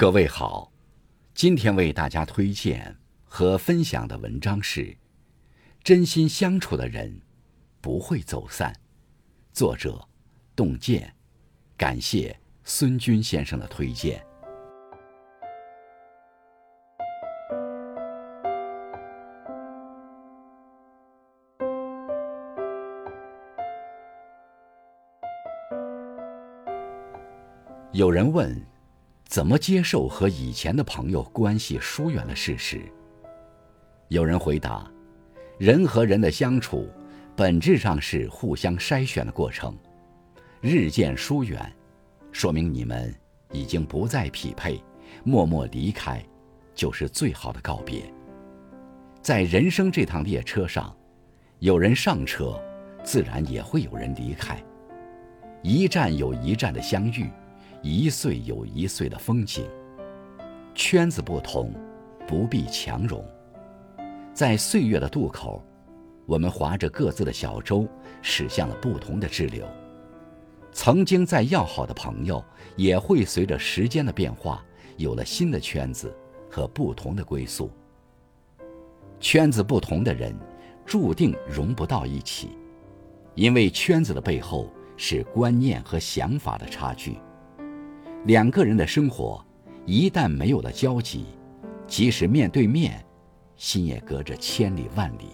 各位好，今天为大家推荐和分享的文章是《真心相处的人不会走散》，作者董健，感谢孙军先生的推荐。有人问，怎么接受和以前的朋友关系疏远的事实？有人回答，人和人的相处本质上是互相筛选的过程，日渐疏远，说明你们已经不再匹配，默默离开就是最好的告别。在人生这趟列车上，有人上车，自然也会有人离开，一站有一站的相遇，一岁有一岁的风景，圈子不同，不必强融。在岁月的渡口，我们划着各自的小舟，驶向了不同的支流。曾经再要好的朋友，也会随着时间的变化，有了新的圈子和不同的归宿。圈子不同的人，注定融不到一起，因为圈子的背后是观念和想法的差距。两个人的生活一旦没有了交集，即使面对面，心也隔着千里万里。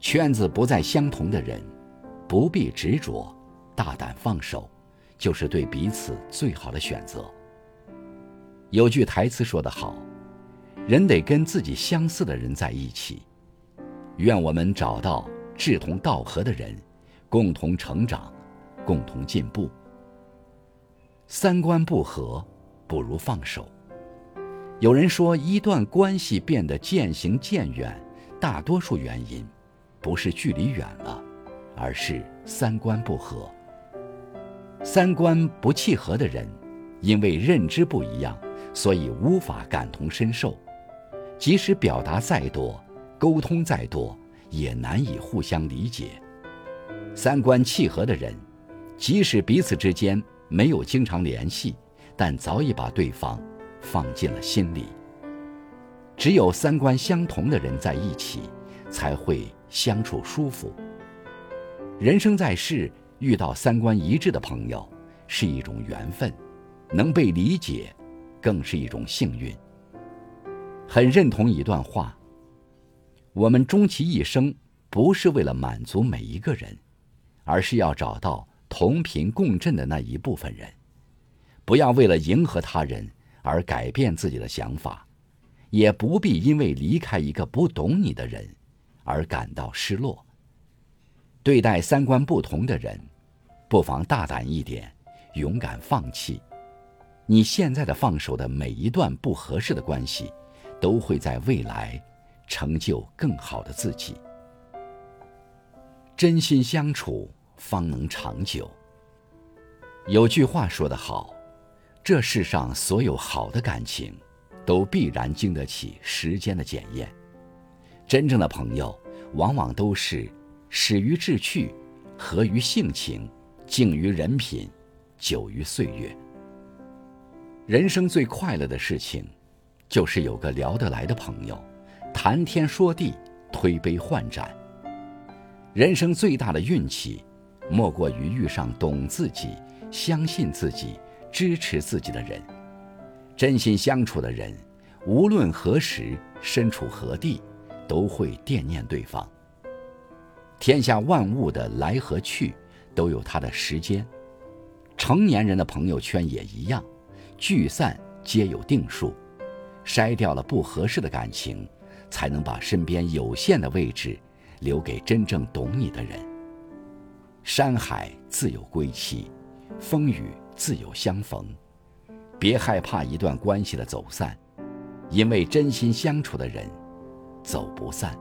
圈子不再相同的人，不必执着，大胆放手，就是对彼此最好的选择。有句台词说得好，人得跟自己相似的人在一起。愿我们找到志同道合的人，共同成长，共同进步。三观不合，不如放手。有人说，一段关系变得渐行渐远，大多数原因不是距离远了，而是三观不合。三观不契合的人，因为认知不一样，所以无法感同身受，即使表达再多，沟通再多，也难以互相理解。三观契合的人，即使彼此之间没有经常联系，但早已把对方放进了心里。只有三观相同的人在一起，才会相处舒服。人生在世，遇到三观一致的朋友是一种缘分，能被理解更是一种幸运。很认同一段话，我们终其一生不是为了满足每一个人，而是要找到同频共振的那一部分人。不要为了迎合他人而改变自己的想法，也不必因为离开一个不懂你的人而感到失落。对待三观不同的人，不妨大胆一点，勇敢放弃。你现在的放手的每一段不合适的关系，都会在未来成就更好的自己。真心相处方能长久。有句话说得好，这世上所有好的感情都必然经得起时间的检验。真正的朋友往往都是始于志趣，合于性情，敬于人品，久于岁月。人生最快乐的事情，就是有个聊得来的朋友，谈天说地，推杯换盏。人生最大的运气，莫过于遇上懂自己、相信自己、支持自己的人。真心相处的人，无论何时身处何地，都会惦念对方。天下万物的来和去都有它的时间，成年人的朋友圈也一样，聚散皆有定数。筛掉了不合适的感情，才能把身边有限的位置留给真正懂你的人。山海自有归期，风雨自有相逢。别害怕一段关系的走散，因为真心相处的人走不散。